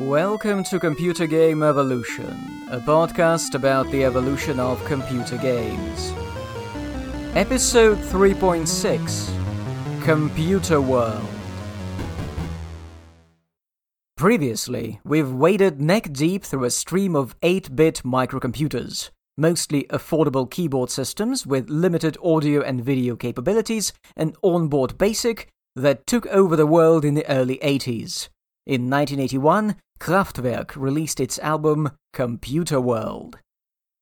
Welcome to Computer Game Evolution, a podcast about the evolution of computer games. Episode 3.6, Computer World. Previously, we've waded neck-deep through a stream of 8-bit microcomputers, mostly affordable keyboard systems with limited audio and video capabilities and onboard BASIC that took over the world in the early 80s. In 1981, Kraftwerk released its album Computer World.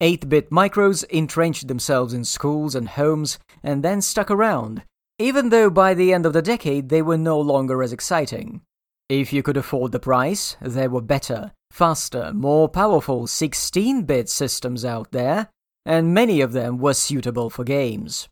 8-bit micros entrenched themselves in schools and homes and then stuck around, even though by the end of the decade they were no longer as exciting. If you could afford the price, there were better, faster, more powerful 16-bit systems out there, and many of them were suitable for games.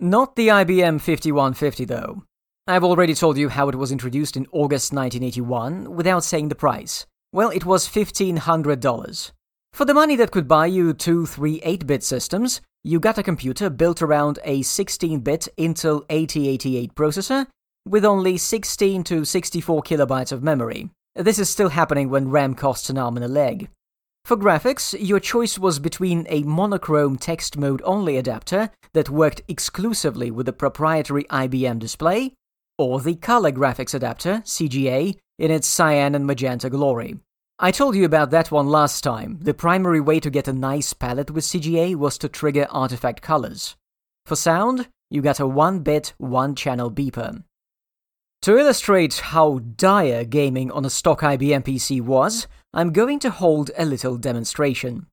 Not the IBM 5150, though. I've already told you how it was introduced in August 1981, without saying the price. Well, it was $1,500. For the money that could buy you 2, 3 8-bit systems, you got a computer built around a 16-bit Intel 8088 processor with only 16 to 64 kilobytes of memory. This is still happening when RAM costs an arm and a leg. For graphics, your choice was between a monochrome text mode-only adapter that worked exclusively with the proprietary IBM display, or the Color Graphics Adapter, CGA, in its cyan and magenta glory. I told you about that one last time. The primary way to get a nice palette with CGA was to trigger artifact colors. For sound, you got a 1-bit, 1-channel beeper. To illustrate how dire gaming on a stock IBM PC was, I'm going to hold a little demonstration.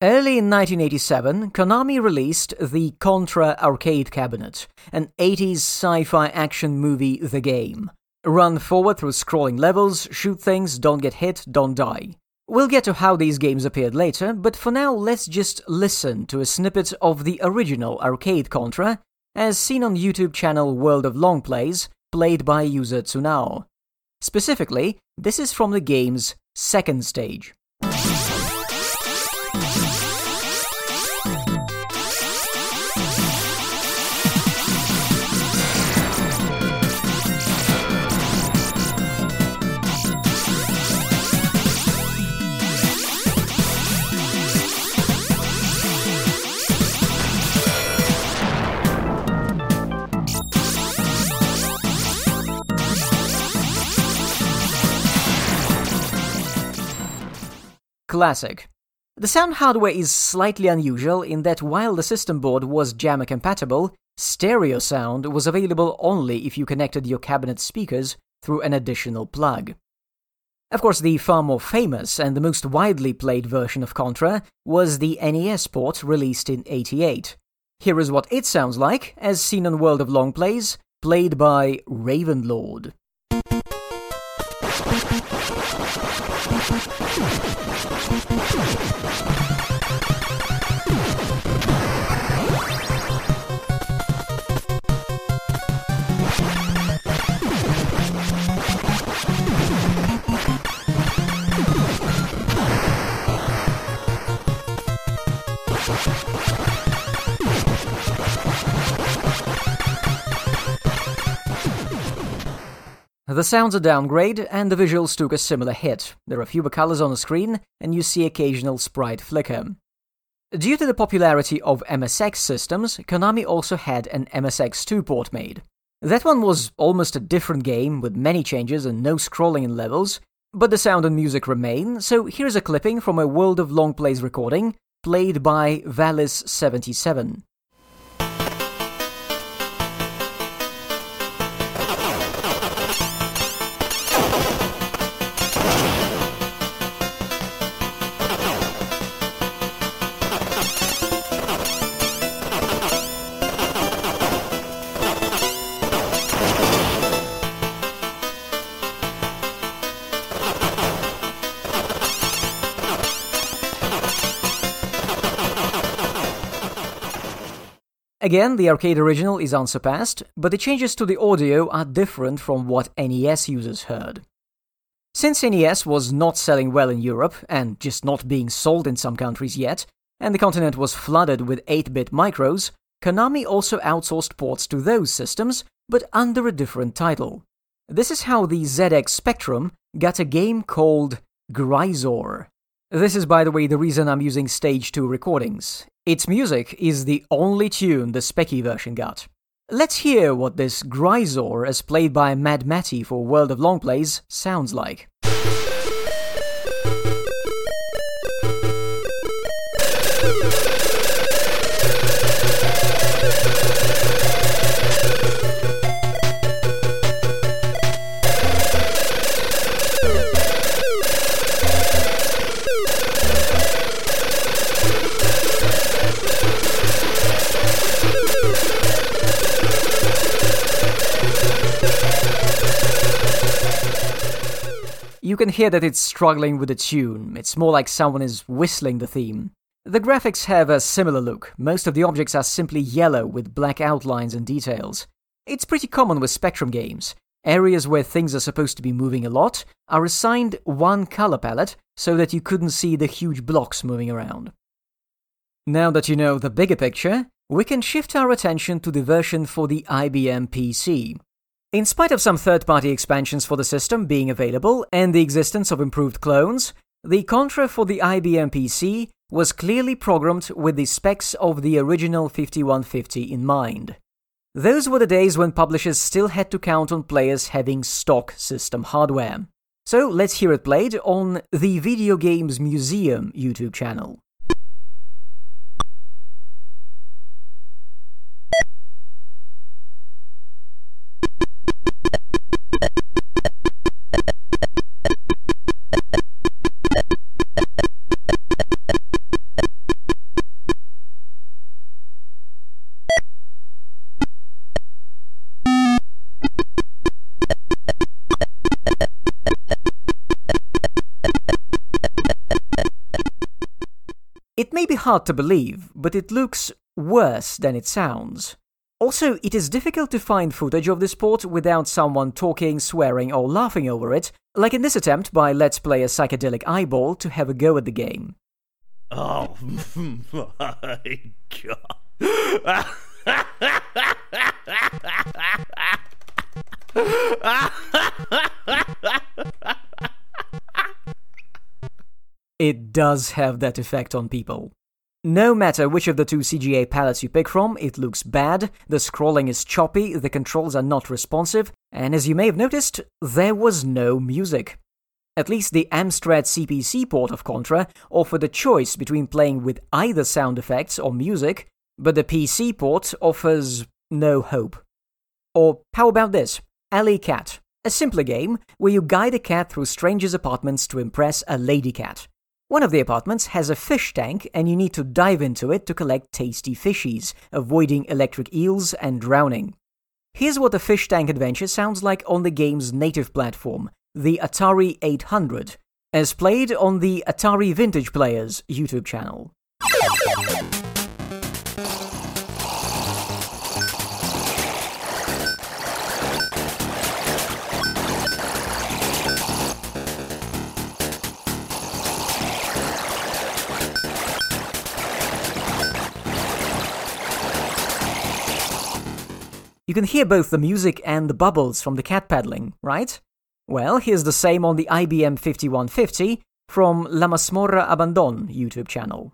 Early in 1987, Konami released the Contra arcade cabinet, an 80s sci-fi action movie, The Game. Run forward through scrolling levels, shoot things, don't get hit, don't die. We'll get to how these games appeared later, but for now let's just listen to a snippet of the original arcade Contra, as seen on YouTube channel World of Long Plays, played by user Tsunao. Specifically, this is from the game's second stage. Classic. The sound hardware is slightly unusual in that while the system board was JAMA compatible, stereo sound was available only if you connected your cabinet speakers through an additional plug. Of course, the far more famous and the most widely played version of Contra was the NES port released in '88. Here is what it sounds like, as seen on World of Long Plays, played by Ravenlord. The sound's a downgrade, and the visuals took a similar hit. There are fewer colors on the screen, and you see occasional sprite flicker. Due to the popularity of MSX systems, Konami also had an MSX2 port made. That one was almost a different game, with many changes and no scrolling in levels, but the sound and music remain, so here's a clipping from a World of Long Plays recording, played by Valis77. Again, the arcade original is unsurpassed, but the changes to the audio are different from what NES users heard. Since NES was not selling well in Europe, and just not being sold in some countries yet, and the continent was flooded with 8-bit micros, Konami also outsourced ports to those systems, but under a different title. This is how the ZX Spectrum, got a game called Gryzor. This is, by the way, the reason I'm using Stage 2 recordings. Its music is the only tune the Specky version got. Let's hear what this Gryzor, as played by Mad Matty for World of Long Plays, sounds like. You can hear that it's struggling with the tune. It's more like someone is whistling the theme. The graphics have a similar look. Most of the objects are simply yellow with black outlines and details. It's pretty common with Spectrum games. Areas where things are supposed to be moving a lot are assigned one color palette so that you couldn't see the huge blocks moving around. Now that you know the bigger picture, we can shift our attention to the version for the IBM PC. In spite of some third-party expansions for the system being available and the existence of improved clones, the Contra for the IBM PC was clearly programmed with the specs of the original 5150 in mind. Those were the days when publishers still had to count on players having stock system hardware. So let's hear it played on the Video Games Museum YouTube channel. It may be hard to believe, but it looks worse than it sounds. Also, it is difficult to find footage of this port without someone talking, swearing, or laughing over it, like in this attempt by Let's Play a Psychedelic Eyeball to have a go at the game. Oh my god. It does have that effect on people. No matter which of the two CGA palettes you pick from, it looks bad, the scrolling is choppy, the controls are not responsive, and as you may have noticed, there was no music. At least the Amstrad CPC port of Contra offered a choice between playing with either sound effects or music, but the PC port offers no hope. Or how about this? Alley Cat, a simpler game where you guide a cat through strangers' apartments to impress a lady cat. One of the apartments has a fish tank and you need to dive into it to collect tasty fishies, avoiding electric eels and drowning. Here's what a fish tank adventure sounds like on the game's native platform, the Atari 800, as played on the Atari Vintage Players YouTube channel. You can hear both the music and the bubbles from the cat paddling, right? Well, here's the same on the IBM 5150 from La Masmorra Abandon YouTube channel.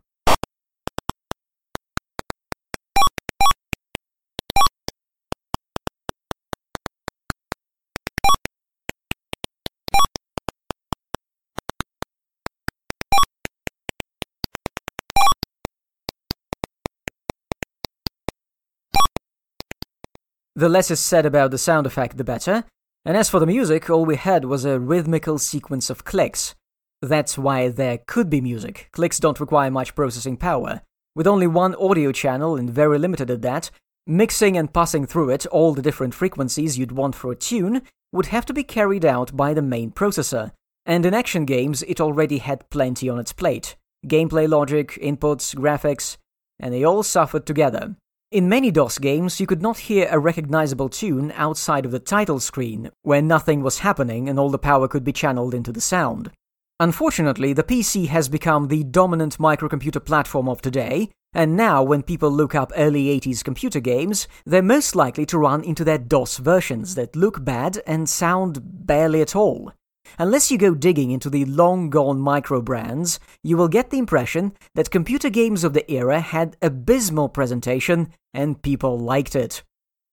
The less is said about the sound effect, the better, and as for the music, all we had was a rhythmical sequence of clicks. That's why there could be music. Clicks don't require much processing power. With only one audio channel, and very limited at that, mixing and passing through it all the different frequencies you'd want for a tune would have to be carried out by the main processor, and in action games it already had plenty on its plate. Gameplay logic, inputs, graphics, and they all suffered together. In many DOS games, you could not hear a recognizable tune outside of the title screen, where nothing was happening and all the power could be channeled into the sound. Unfortunately, the PC has become the dominant microcomputer platform of today, and now when people look up early 80s computer games, they're most likely to run into their DOS versions that look bad and sound barely at all. Unless you go digging into the long-gone micro-brands, you will get the impression that computer games of the era had abysmal presentation and people liked it.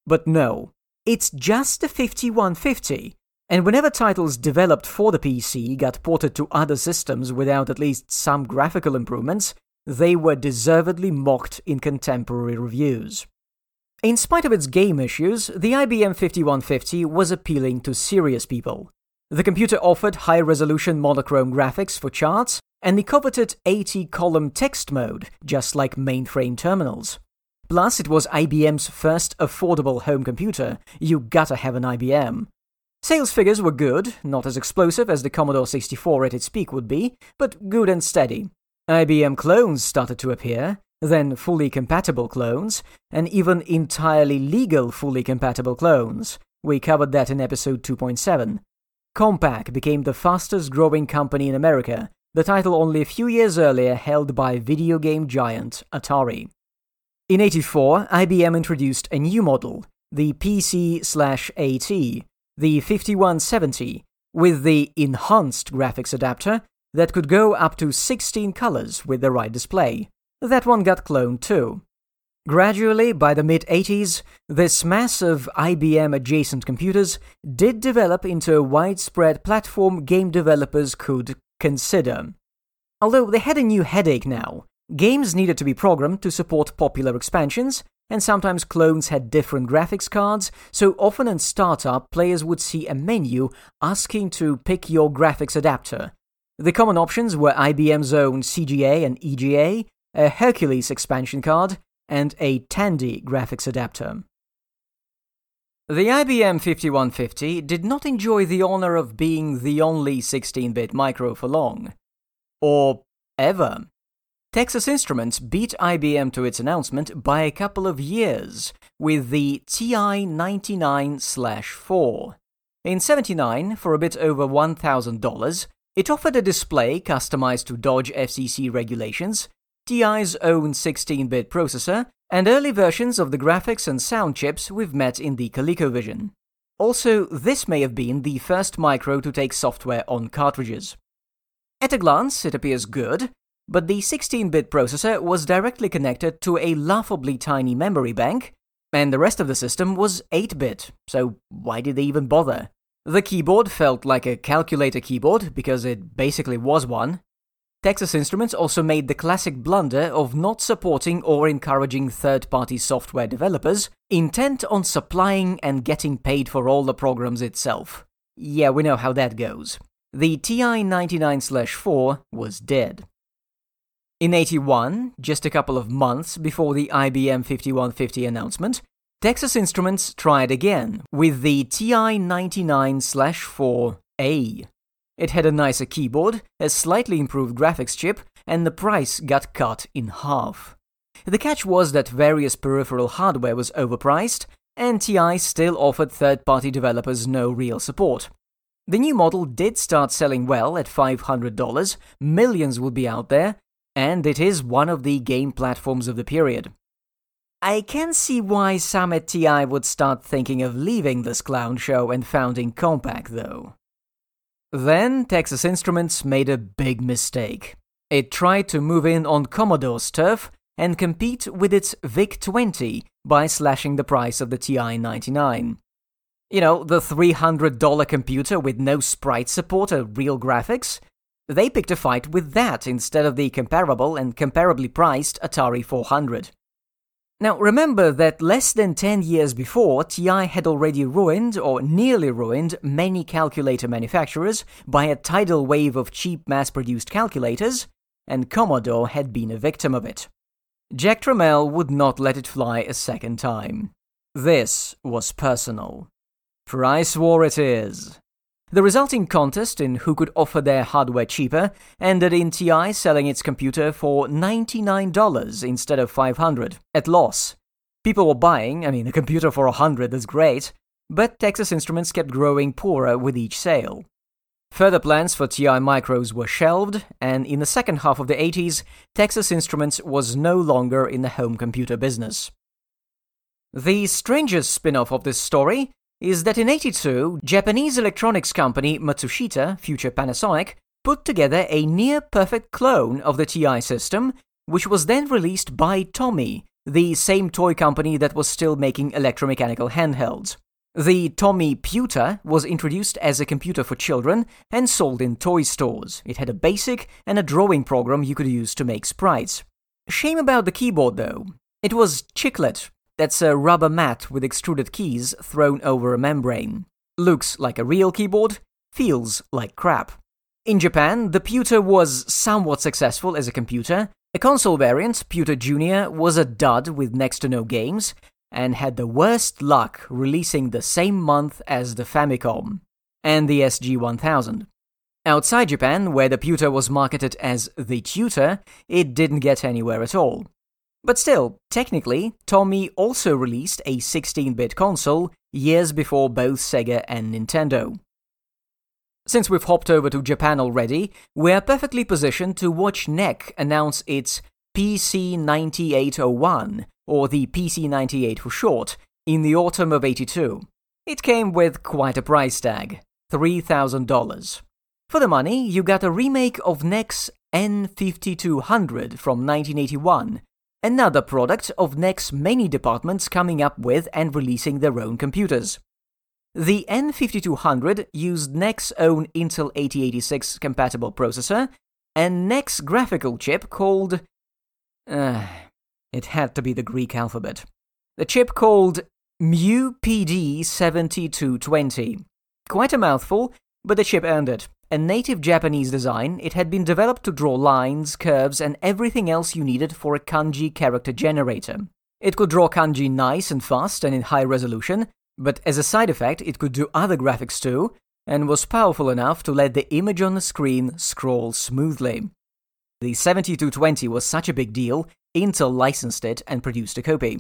But no, it's just the 5150, and whenever titles developed for the PC got ported to other systems without at least some graphical improvements, they were deservedly mocked in contemporary reviews. In spite of its game issues, the IBM 5150 was appealing to serious people. The computer offered high-resolution monochrome graphics for charts and the coveted 80-column text mode, just like mainframe terminals. Plus, it was IBM's first affordable home computer. You gotta have an IBM. Sales figures were good, not as explosive as the Commodore 64 at its peak would be, but good and steady. IBM clones started to appear, then fully compatible clones, and even entirely legal fully compatible clones. We covered that in episode 2.7. Compaq became the fastest-growing company in America, the title only a few years earlier held by video game giant Atari. In 1984, IBM introduced a new model, the PC/AT, the 5170, with the enhanced graphics adapter that could go up to 16 colors with the right display. That one got cloned too. Gradually, by the mid-80s, this mass of IBM-adjacent computers did develop into a widespread platform game developers could consider. Although they had a new headache now. Games needed to be programmed to support popular expansions, and sometimes clones had different graphics cards, so often in startup, players would see a menu asking to pick your graphics adapter. The common options were IBM's own CGA and EGA, a Hercules expansion card, and a Tandy graphics adapter. The IBM 5150 did not enjoy the honor of being the only 16-bit micro for long. Or ever. Texas Instruments beat IBM to its announcement by a couple of years with the TI-99/4. In 1979, for a bit over $1,000, it offered a display customized to dodge FCC regulations, TI's own 16-bit processor, and early versions of the graphics and sound chips we've met in the ColecoVision. Also, this may have been the first micro to take software on cartridges. At a glance, it appears good, but the 16-bit processor was directly connected to a laughably tiny memory bank, and the rest of the system was 8-bit, so why did they even bother? The keyboard felt like a calculator keyboard, because it basically was one. Texas Instruments also made the classic blunder of not supporting or encouraging third-party software developers, intent on supplying and getting paid for all the programs itself. Yeah, we know how that goes. The TI-99/4 was dead. In 1981, just a couple of months before the IBM 5150 announcement, Texas Instruments tried again with the TI-99/4A. It had a nicer keyboard, a slightly improved graphics chip, and the price got cut in half. The catch was that various peripheral hardware was overpriced, and TI still offered third-party developers no real support. The new model did start selling well at $500, millions would be out there, and it is one of the game platforms of the period. I can see why some at TI would start thinking of leaving this clown show and founding Compaq, though. Then, Texas Instruments made a big mistake. It tried to move in on Commodore's turf and compete with its VIC-20 by slashing the price of the TI-99. You know, the $300 computer with no sprite support or real graphics? They picked a fight with that instead of the comparable and comparably priced Atari 400. Now, remember that less than 10 years before, TI had already ruined, or nearly ruined, many calculator manufacturers by a tidal wave of cheap mass-produced calculators, and Commodore had been a victim of it. Jack Tramiel would not let it fly a second time. This was personal. Price war it is. The resulting contest in who could offer their hardware cheaper ended in TI selling its computer for $99 instead of $500, at loss. People were buying, a computer for $100 is great, but Texas Instruments kept growing poorer with each sale. Further plans for TI micros were shelved, and in the second half of the 80s, Texas Instruments was no longer in the home computer business. The strangest spin-off of this story is that in '82, Japanese electronics company Matsushita, future Panasonic, put together a near-perfect clone of the TI system, which was then released by Tommy, the same toy company that was still making electromechanical handhelds. The Tommy Pewter was introduced as a computer for children and sold in toy stores. It had a BASIC and a drawing program you could use to make sprites. Shame about the keyboard, though. It was chiclet. That's a rubber mat with extruded keys thrown over a membrane. Looks like a real keyboard, feels like crap. In Japan, the Pewter was somewhat successful as a computer. A console variant, Pewter Junior, was a dud with next to no games, and had the worst luck releasing the same month as the Famicom and the SG-1000. Outside Japan, where the Pewter was marketed as the Tutor, it didn't get anywhere at all. But still, technically, Tommy also released a 16-bit console years before both Sega and Nintendo. Since we've hopped over to Japan already, we're perfectly positioned to watch NEC announce its PC-9801, or the PC-98 for short, in the autumn of '82. It came with quite a price tag, $3,000. For the money, you got a remake of NEC's N5200 from 1981, another product of NEC's many departments coming up with and releasing their own computers. The N5200 used NEC's own Intel 8086 compatible processor and NEC's graphical chip called... it had to be the Greek alphabet. The chip called MuPD7220. Quite a mouthful, but the chip earned it. A native Japanese design, it had been developed to draw lines, curves, and everything else you needed for a kanji character generator. It could draw kanji nice and fast and in high resolution, but as a side effect, it could do other graphics too, and was powerful enough to let the image on the screen scroll smoothly. The 7220 was such a big deal, Intel licensed it and produced a copy.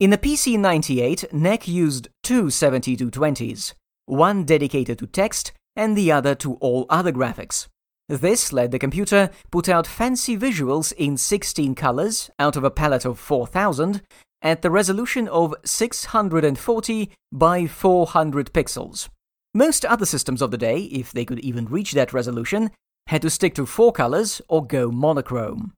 In the PC-98, NEC used two 7220s, one dedicated to text and the other to all other graphics. This let the computer put out fancy visuals in 16 colors out of a palette of 4,000, at the resolution of 640 by 400 pixels. Most other systems of the day, if they could even reach that resolution, had to stick to four colors or go monochrome.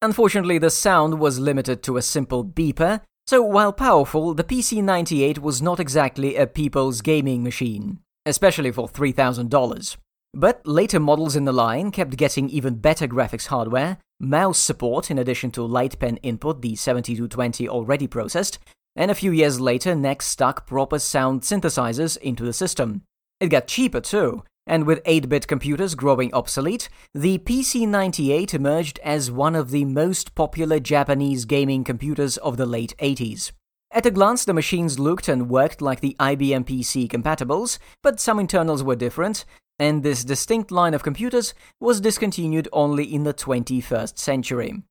Unfortunately, the sound was limited to a simple beeper, so while powerful, the PC-98 was not exactly a people's gaming machine, especially for $3,000. But later models in the line kept getting even better graphics hardware, mouse support in addition to light pen input the 7220 already processed, and a few years later NEC stuck proper sound synthesizers into the system. It got cheaper too, and with 8-bit computers growing obsolete, the PC-98 emerged as one of the most popular Japanese gaming computers of the late 80s. At a glance, the machines looked and worked like the IBM PC compatibles, but some internals were different, and this distinct line of computers was discontinued only in the 21st century.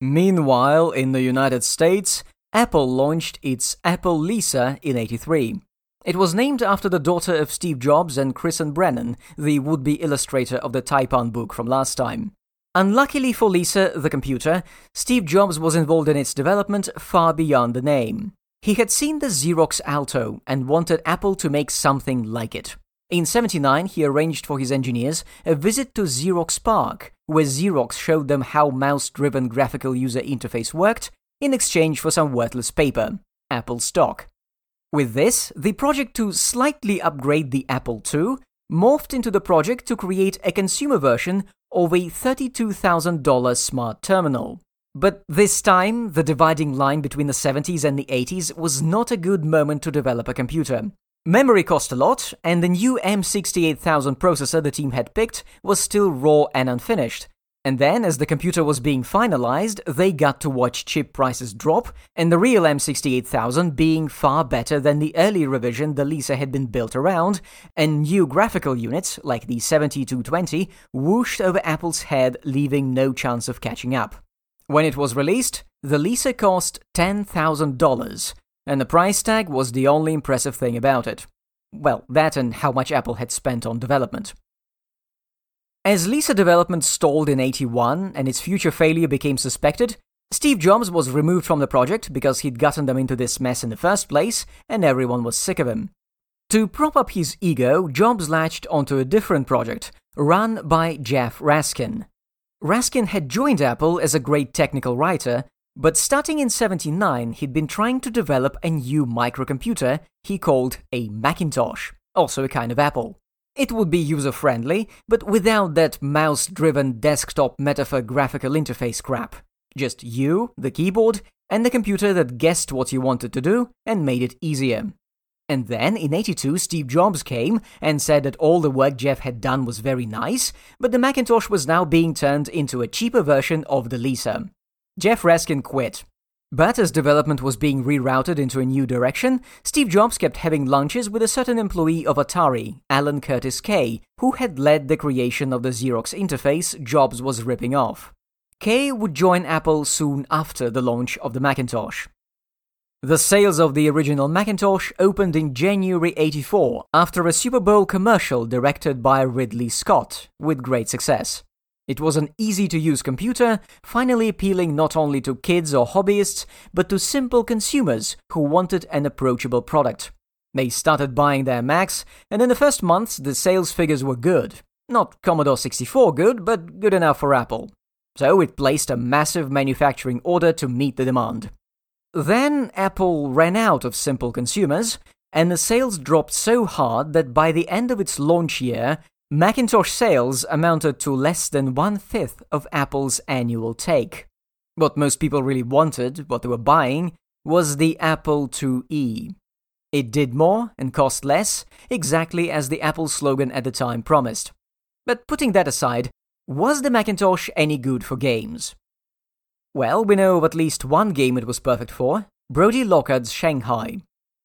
Meanwhile, in the United States, Apple launched its Apple Lisa in '83. It was named after the daughter of Steve Jobs and Kristen Brennan, the would-be illustrator of the Taipan book from last time. Unluckily for Lisa, the computer, Steve Jobs was involved in its development far beyond the name. He had seen the Xerox Alto and wanted Apple to make something like it. In '79, he arranged for his engineers a visit to Xerox PARC, where Xerox showed them how mouse-driven graphical user interface worked in exchange for some worthless paper, Apple stock. With this, the project to slightly upgrade the Apple II morphed into the project to create a consumer version of a $32,000 smart terminal. But this time, the dividing line between the 70s and the 80s was not a good moment to develop a computer. Memory cost a lot, and the new M68000 processor the team had picked was still raw and unfinished. And then, as the computer was being finalized, they got to watch chip prices drop, and the real M68000 being far better than the early revision the Lisa had been built around, and new graphical units, like the 7220, whooshed over Apple's head, leaving no chance of catching up. When it was released, the Lisa cost $10,000. And the price tag was the only impressive thing about it. Well, that and how much Apple had spent on development. As Lisa development stalled in '81 and its future failure became suspected, Steve Jobs was removed from the project because he'd gotten them into this mess in the first place, and everyone was sick of him. To prop up his ego, Jobs latched onto a different project, run by Jeff Raskin. Raskin had joined Apple as a great technical writer, but starting in '79, he'd been trying to develop a new microcomputer he called a Macintosh, also a kind of Apple. It would be user-friendly, but without that mouse-driven desktop metaphor graphical interface crap. Just you, the keyboard, and the computer that guessed what you wanted to do and made it easier. And then, in '82, Steve Jobs came and said that all the work Jeff had done was very nice, but the Macintosh was now being turned into a cheaper version of the Lisa. Jeff Raskin quit. But as development was being rerouted into a new direction, Steve Jobs kept having lunches with a certain employee of Atari, Alan Curtis Kay, who had led the creation of the Xerox interface Jobs was ripping off. Kay would join Apple soon after the launch of the Macintosh. The sales of the original Macintosh opened in January '84 after a Super Bowl commercial directed by Ridley Scott, with great success. It was an easy-to-use computer, finally appealing not only to kids or hobbyists, but to simple consumers who wanted an approachable product. They started buying their Macs, and in the first months the sales figures were good. Not Commodore 64 good, but good enough for Apple. So it placed a massive manufacturing order to meet the demand. Then Apple ran out of simple consumers, and the sales dropped so hard that by the end of its launch year, Macintosh sales amounted to less than one-fifth of Apple's annual take. What most people really wanted, what they were buying, was the Apple IIe. It did more and cost less, exactly as the Apple slogan at the time promised. But putting that aside, was the Macintosh any good for games? Well, we know of at least one game it was perfect for, Brody Lockhart's Shanghai.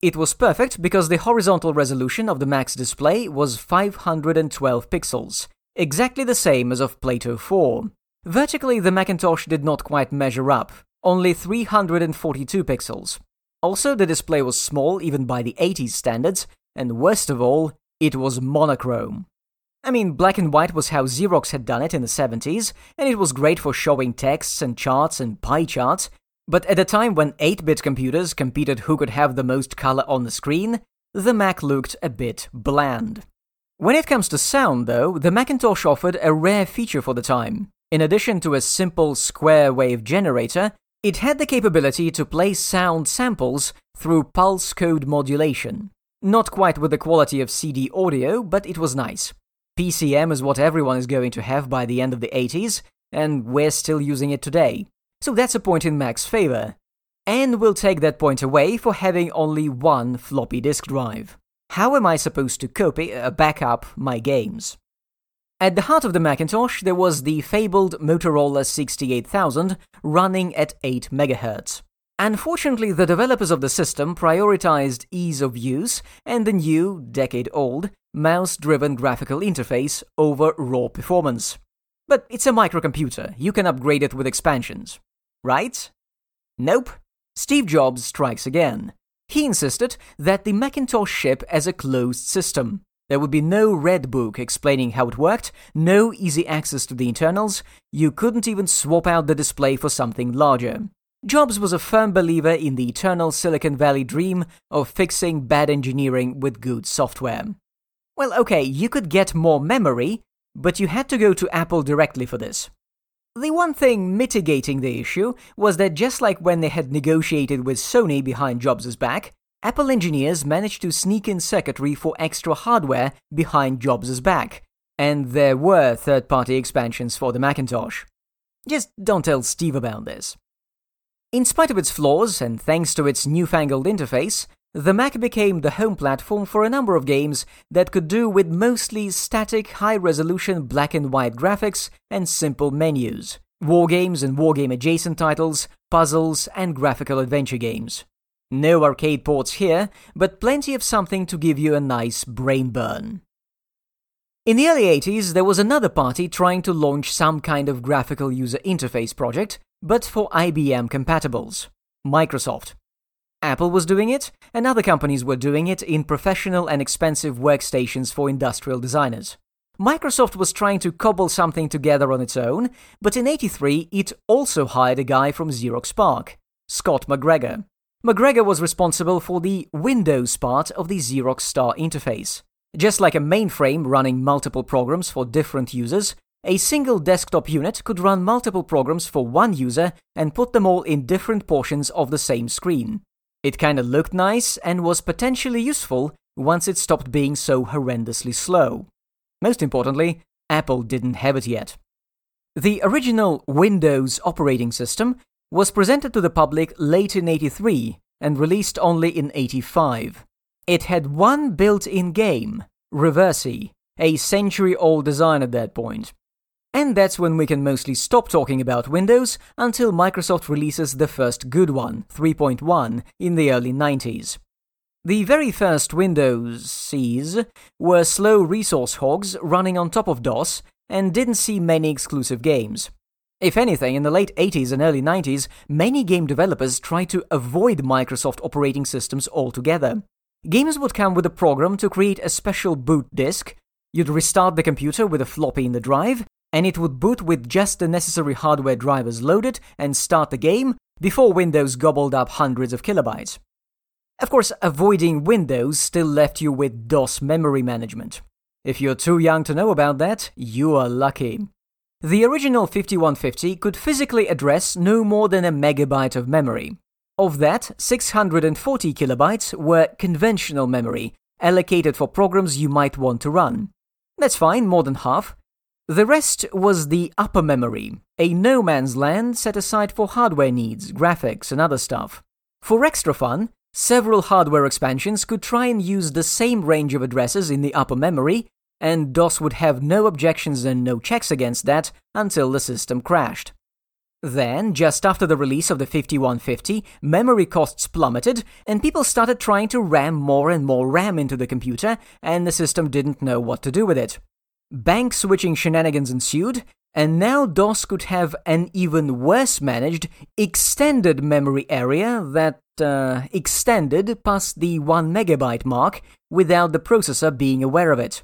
It was perfect because the horizontal resolution of the Mac's display was 512 pixels, exactly the same as of Plato 4. Vertically, the Macintosh did not quite measure up, only 342 pixels. Also, the display was small even by the '80s standards, and worst of all, it was monochrome. I mean, black and white was how Xerox had done it in the '70s, and it was great for showing texts and charts and pie charts. But at a time when 8-bit computers competed who could have the most color on the screen, the Mac looked a bit bland. When it comes to sound, though, the Macintosh offered a rare feature for the time. In addition to a simple square wave generator, it had the capability to play sound samples through pulse code modulation. Not quite with the quality of CD audio, but it was nice. PCM is what everyone is going to have by the end of the '80s, and we're still using it today. So that's a point in Mac's favor. And we'll take that point away for having only one floppy disk drive. How am I supposed to back up my games? At the heart of the Macintosh, there was the fabled Motorola 68000 running at 8 MHz. Unfortunately, the developers of the system prioritized ease of use and the new, decade-old, mouse-driven graphical interface over raw performance. But it's a microcomputer, you can upgrade it with expansions. Right? Nope. Steve Jobs strikes again. He insisted that the Macintosh ship as a closed system. There would be no red book explaining how it worked, no easy access to the internals, you couldn't even swap out the display for something larger. Jobs was a firm believer in the eternal Silicon Valley dream of fixing bad engineering with good software. Well, okay, you could get more memory, but you had to go to Apple directly for this. The one thing mitigating the issue was that just like when they had negotiated with Sony behind Jobs' back, Apple engineers managed to sneak in circuitry for extra hardware behind Jobs' back, and there were third-party expansions for the Macintosh. Just don't tell Steve about this. In spite of its flaws, and thanks to its newfangled interface, the Mac became the home platform for a number of games that could do with mostly static, high-resolution black and white graphics and simple menus, war games and wargame-adjacent titles, puzzles, and graphical adventure games. No arcade ports here, but plenty of something to give you a nice brain burn. In the early '80s, there was another party trying to launch some kind of graphical user interface project, but for IBM compatibles – Microsoft. Apple was doing it, and other companies were doing it in professional and expensive workstations for industrial designers. Microsoft was trying to cobble something together on its own, but in '83 it also hired a guy from Xerox PARC, Scott McGregor. McGregor was responsible for the Windows part of the Xerox Star interface. Just like a mainframe running multiple programs for different users, a single desktop unit could run multiple programs for one user and put them all in different portions of the same screen. It kinda looked nice and was potentially useful once it stopped being so horrendously slow. Most importantly, Apple didn't have it yet. The original Windows operating system was presented to the public late in '83 and released only in '85. It had one built-in game, Reversi, a century-old design at that point. And that's when we can mostly stop talking about Windows until Microsoft releases the first good one, 3.1, in the early 90s. The very first Windowses were slow resource hogs running on top of DOS and didn't see many exclusive games. If anything, in the late 80s and early 90s, many game developers tried to avoid Microsoft operating systems altogether. Games would come with a program to create a special boot disk. You'd restart the computer with a floppy in the drive, and it would boot with just the necessary hardware drivers loaded and start the game before Windows gobbled up hundreds of kilobytes. Of course, avoiding Windows still left you with DOS memory management. If you're too young to know about that, you are lucky. The original 5150 could physically address no more than a megabyte of memory. Of that, 640 kilobytes were conventional memory, allocated for programs you might want to run. That's fine, more than half. The rest was the upper memory, a no-man's land set aside for hardware needs, graphics, and other stuff. For extra fun, several hardware expansions could try and use the same range of addresses in the upper memory, and DOS would have no objections and no checks against that until the system crashed. Then, just after the release of the 5150, memory costs plummeted, and people started trying to ram more and more RAM into the computer, and the system didn't know what to do with it. Bank switching shenanigans ensued, and now DOS could have an even worse managed extended memory area that extended past the 1 megabyte mark without the processor being aware of it.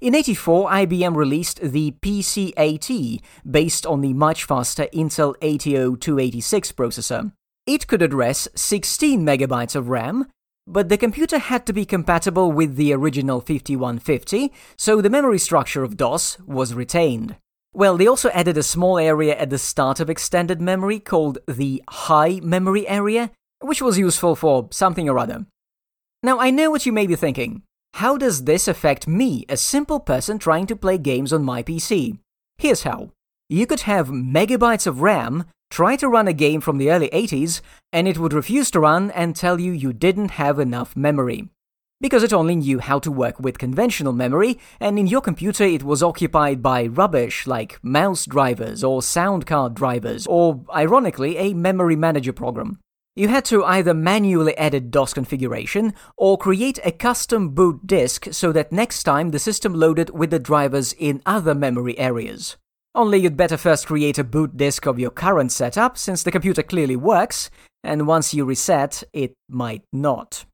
In '84, IBM released the PC-AT, based on the much faster Intel 800286 processor. It could address 16 megabytes of RAM, but the computer had to be compatible with the original 5150, so the memory structure of DOS was retained. Well, they also added a small area at the start of extended memory called the high memory area, which was useful for something or other. Now, I know what you may be thinking. How does this affect me, a simple person trying to play games on my PC? Here's how. You could have megabytes of RAM, try to run a game from the early 80s, and it would refuse to run and tell you you didn't have enough memory. Because it only knew how to work with conventional memory, and in your computer it was occupied by rubbish like mouse drivers or sound card drivers, or, ironically, a memory manager program. You had to either manually edit DOS configuration or create a custom boot disk so that next time the system loaded with the drivers in other memory areas. Only you'd better first create a boot disk of your current setup, since the computer clearly works, and once you reset, it might not.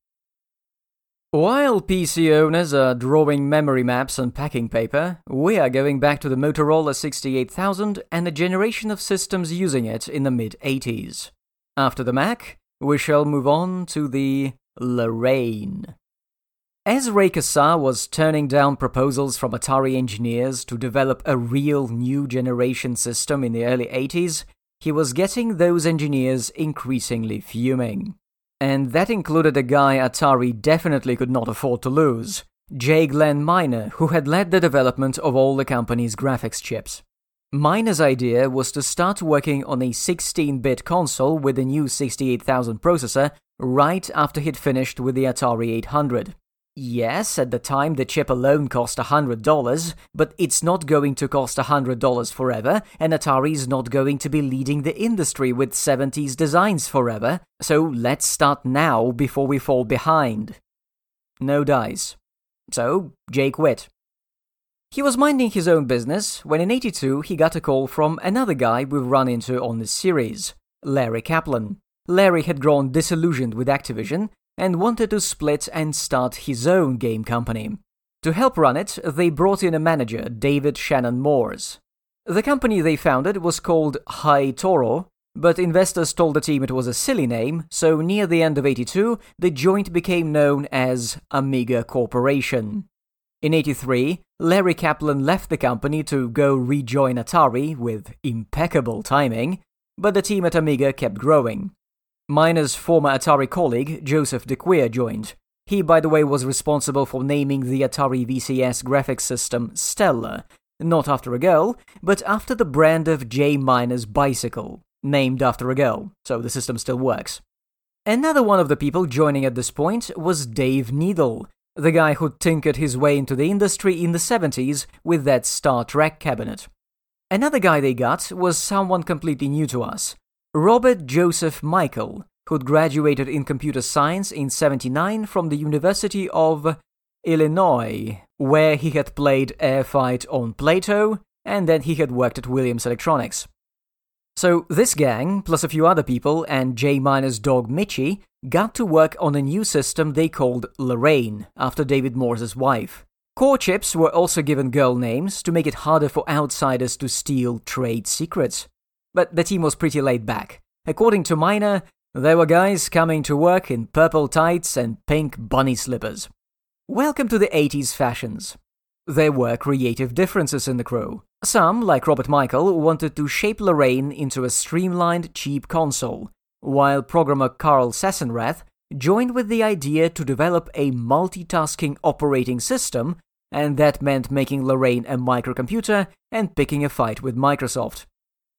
While PC owners are drawing memory maps on packing paper, we are going back to the Motorola 68000 and a generation of systems using it in the mid-80s. After the Mac, we shall move on to the Lorraine. As Ray Kassar was turning down proposals from Atari engineers to develop a real new generation system in the early 80s, he was getting those engineers increasingly fuming. And that included a guy Atari definitely could not afford to lose, J. Glenn Miner, who had led the development of all the company's graphics chips. Miner's idea was to start working on a 16-bit console with a new 68000 processor right after he'd finished with the Atari 800. Yes, at the time the chip alone cost $100, but it's not going to cost $100 forever, and Atari's not going to be leading the industry with 70s designs forever, so let's start now before we fall behind. No dice. So, Jay quit. He was minding his own business when in '82 he got a call from another guy we've run into on this series, Larry Kaplan. Larry had grown disillusioned with Activision and wanted to split and start his own game company. To help run it, they brought in a manager, David Shannon Moores. The company they founded was called Hi Toro, but investors told the team it was a silly name, so near the end of '82, the joint became known as Amiga Corporation. In '83, Larry Kaplan left the company to go rejoin Atari with impeccable timing, but the team at Amiga kept growing. Miner's former Atari colleague, Joseph DeQueer, joined. He, by the way, was responsible for naming the Atari VCS graphics system Stella, not after a girl, but after the brand of J. Miner's bicycle, named after a girl, so the system still works. Another one of the people joining at this point was Dave Needle, the guy who tinkered his way into the industry in the 70s with that Star Trek cabinet. Another guy they got was someone completely new to us, Robert Joseph Michael, who'd graduated in computer science in '79 from the University of Illinois, where he had played airfight on Plato, and then he had worked at Williams Electronics. So this gang, plus a few other people, and J. Miner's dog Mitchie, got to work on a new system they called Lorraine, after David Moore's wife. Core chips were also given girl names to make it harder for outsiders to steal trade secrets. But the team was pretty laid back. According to Miner, there were guys coming to work in purple tights and pink bunny slippers. Welcome to the 80s fashions. There were creative differences in the crew. Some, like Robert Michael, wanted to shape Lorraine into a streamlined, cheap console, while programmer Carl Sassenrath joined with the idea to develop a multitasking operating system, and that meant making Lorraine a microcomputer and picking a fight with Microsoft.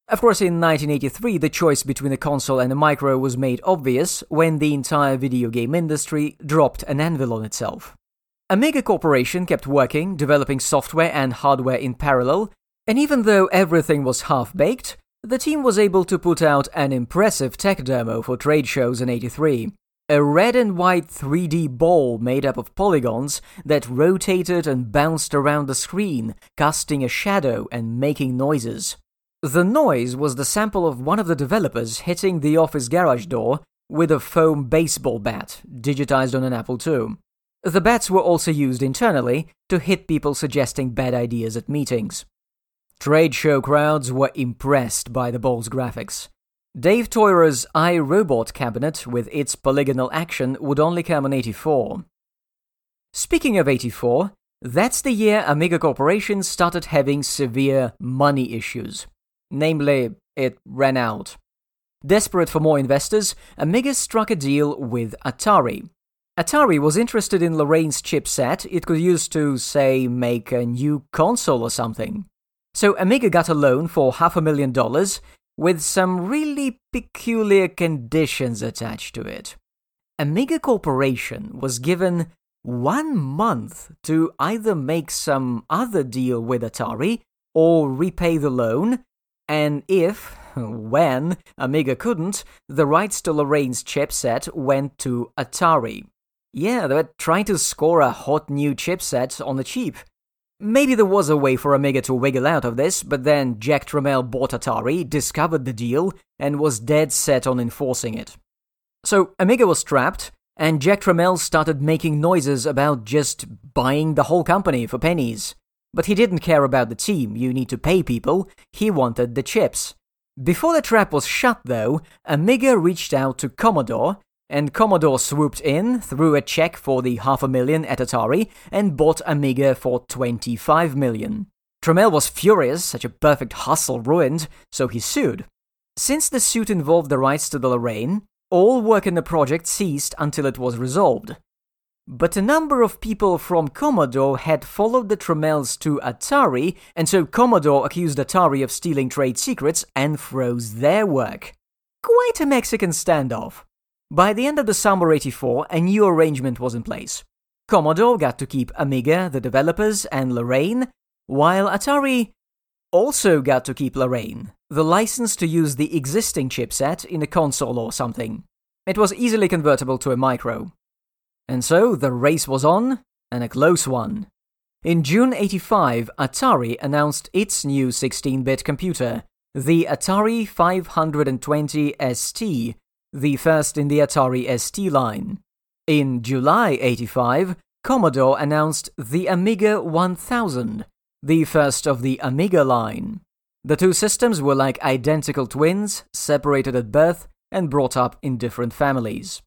Of course, in 1983, the choice between a console and a micro was made obvious when the entire video game industry dropped an anvil on itself. Amiga Corporation kept working, developing software and hardware in parallel, and even though everything was half-baked, the team was able to put out an impressive tech demo for trade shows in '83. A red and white 3D ball made up of polygons that rotated and bounced around the screen, casting a shadow and making noises. The noise was the sample of one of the developers hitting the office garage door with a foam baseball bat, digitized on an Apple II. The bats were also used internally to hit people suggesting bad ideas at meetings. Trade show crowds were impressed by the ball's graphics. Dave Teurer's iRobot cabinet with its polygonal action would only come in '84. Speaking of '84, that's the year Amiga Corporation started having severe money issues. Namely, it ran out. Desperate for more investors, Amiga struck a deal with Atari. Atari was interested in Lorraine's chipset it could use to, say, make a new console or something. So Amiga got a loan for $500,000 with some really peculiar conditions attached to it. Amiga Corporation was given 1 month to either make some other deal with Atari or repay the loan, and if, when, Amiga couldn't, the rights to Lorraine's chipset went to Atari. Yeah, they were trying to score a hot new chipset on the cheap. Maybe there was a way for Amiga to wiggle out of this, but then Jack Tramiel bought Atari, discovered the deal, and was dead set on enforcing it. So Amiga was trapped, and Jack Tramiel started making noises about just buying the whole company for pennies. But he didn't care about the team, you need to pay people, he wanted the chips. Before the trap was shut, though, Amiga reached out to Commodore, and Commodore swooped in, threw a check for the $500,000 at Atari, and bought Amiga for $25 million. Tramiel was furious, such a perfect hustle ruined, so he sued. Since the suit involved the rights to the Lorraine, all work in the project ceased until it was resolved. But a number of people from Commodore had followed the Tramiels to Atari, and so Commodore accused Atari of stealing trade secrets and froze their work. Quite a Mexican standoff. By the end of the summer '84, a new arrangement was in place. Commodore got to keep Amiga, the developers, and Lorraine, while Atari also got to keep Lorraine, the license to use the existing chipset in a console or something. It was easily convertible to a micro. And so the race was on, and a close one. In June '85, Atari announced its new 16-bit computer, the Atari 520 ST, the first in the Atari ST line. In July '85, Commodore announced the Amiga 1000, the first of the Amiga line. The two systems were like identical twins, separated at birth and brought up in different families.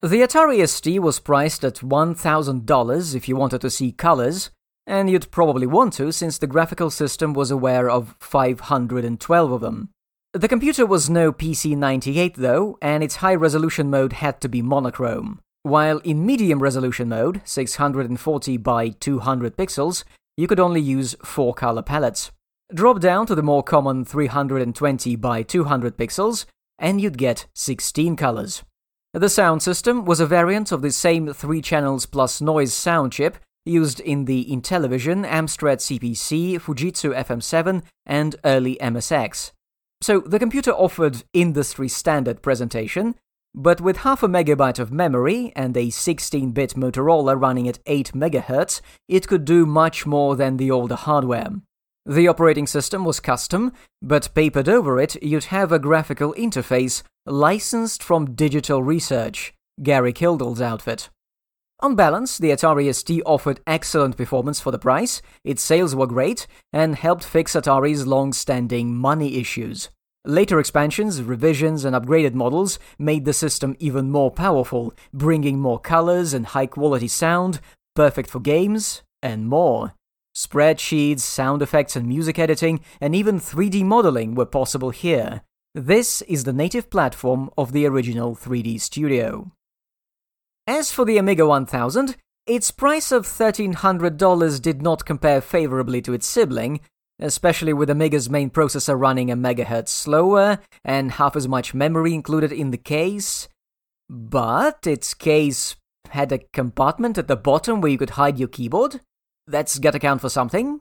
The Atari ST was priced at $1,000 if you wanted to see colors, and you'd probably want to since the graphical system was aware of 512 of them. The computer was no PC-98 though, and its high-resolution mode had to be monochrome. While in medium-resolution mode, 640 by 200 pixels, you could only use four color palettes. Drop down to the more common 320 by 200 pixels, and you'd get 16 colors. The sound system was a variant of the same 3 channels plus noise sound chip used in the Intellivision, Amstrad CPC, Fujitsu FM7, and early MSX. So the computer offered industry-standard presentation, but with half a megabyte of memory and a 16-bit Motorola running at 8 MHz, it could do much more than the older hardware. The operating system was custom, but papered over it you'd have a graphical interface licensed from Digital Research, Gary Kildall's outfit. On balance, the Atari ST offered excellent performance for the price, its sales were great, and helped fix Atari's long-standing money issues. Later expansions, revisions, and upgraded models made the system even more powerful, bringing more colors and high-quality sound, perfect for games, and more. Spreadsheets, sound effects and music editing, and even 3D modeling were possible here. This is the native platform of the original 3D Studio. As for the Amiga 1000, its price of $1,300 did not compare favorably to its sibling, especially with Amiga's main processor running a megahertz slower and half as much memory included in the case. But its case had a compartment at the bottom where you could hide your keyboard? That's gotta count for something.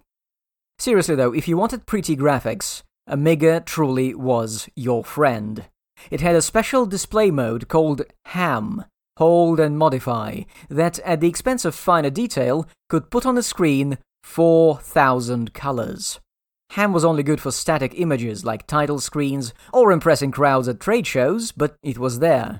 Seriously though, if you wanted pretty graphics, Amiga truly was your friend. It had a special display mode called HAM, Hold and Modify, that at the expense of finer detail could put on the screen 4,000 colors. HAM was only good for static images like title screens or impressing crowds at trade shows, but it was there.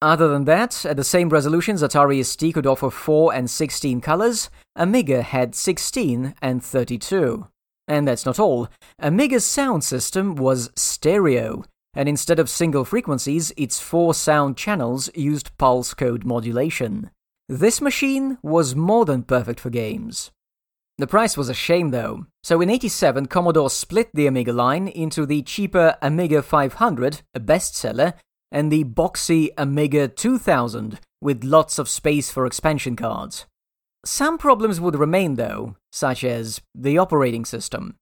Other than that, at the same resolutions Atari ST could offer 4 and 16 colors, Amiga had 16 and 32. And that's not all. Amiga's sound system was stereo, and instead of single frequencies, its 4 sound channels used pulse code modulation. This machine was more than perfect for games. The price was a shame though. So in '87, Commodore split the Amiga line into the cheaper Amiga 500, a bestseller, and the boxy Amiga 2000 with lots of space for expansion cards. Some problems would remain though, such as the operating system.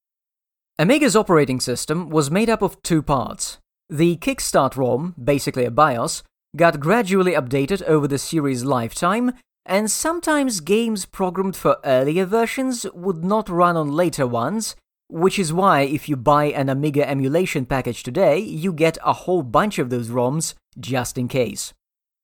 Amiga's operating system was made up of two parts. The Kickstart ROM, basically a BIOS, got gradually updated over the series' lifetime, and sometimes games programmed for earlier versions would not run on later ones, which is why if you buy an Amiga emulation package today, you get a whole bunch of those ROMs just in case.